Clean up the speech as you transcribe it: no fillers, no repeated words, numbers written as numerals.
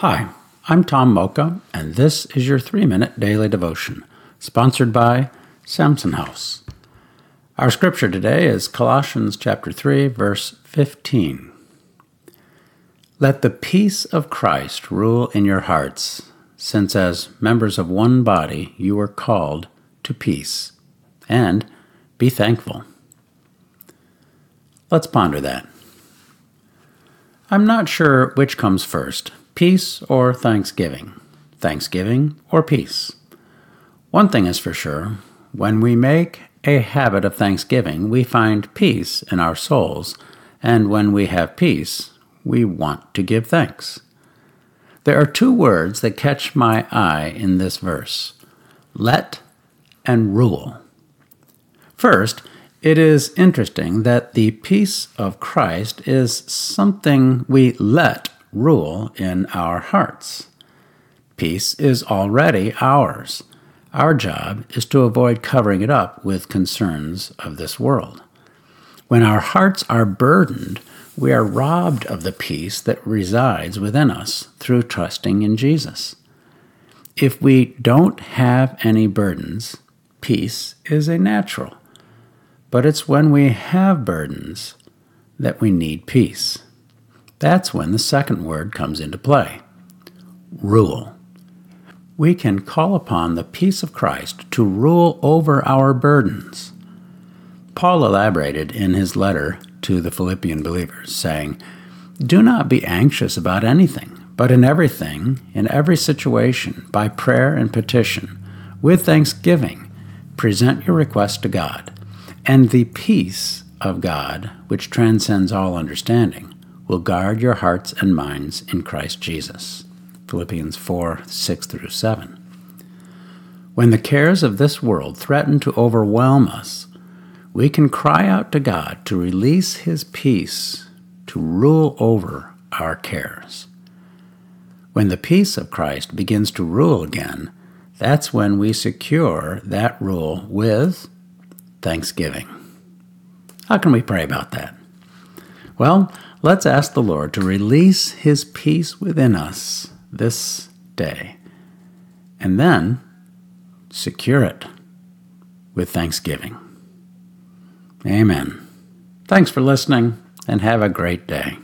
Hi, I'm Tom Mocha, and this is your 3-minute daily devotion, sponsored by Samson House. Our scripture today is Colossians chapter 3, verse 15. Let the peace of Christ rule in your hearts, since as members of one body you are called to peace, and be thankful. Let's ponder that. I'm not sure which comes first. Peace or thanksgiving? Thanksgiving or peace? One thing is for sure, when we make a habit of thanksgiving, we find peace in our souls, and when we have peace, we want to give thanks. There are two words that catch my eye in this verse, let and rule. First, it is interesting that the peace of Christ is something we let rule in our hearts. Peace is already ours. Our job is to avoid covering it up with concerns of this world. When our hearts are burdened, we are robbed of the peace that resides within us through trusting in Jesus. If we don't have any burdens, peace is a natural. But it's when we have burdens that we need peace. That's when the second word comes into play, rule. We can call upon the peace of Christ to rule over our burdens. Paul elaborated in his letter to the Philippian believers, saying, "Do not be anxious about anything, but in everything, in every situation, by prayer and petition, with thanksgiving, present your requests to God, and the peace of God, which transcends all understanding, will guard your hearts and minds in Christ Jesus." Philippians 4, 6 through 7. When the cares of this world threaten to overwhelm us, we can cry out to God to release His peace to rule over our cares. When the peace of Christ begins to rule again, that's when we secure that rule with thanksgiving. How can we pray about that? Well, let's ask the Lord to release His peace within us this day, and then secure it with thanksgiving. Amen. Thanks for listening, and have a great day.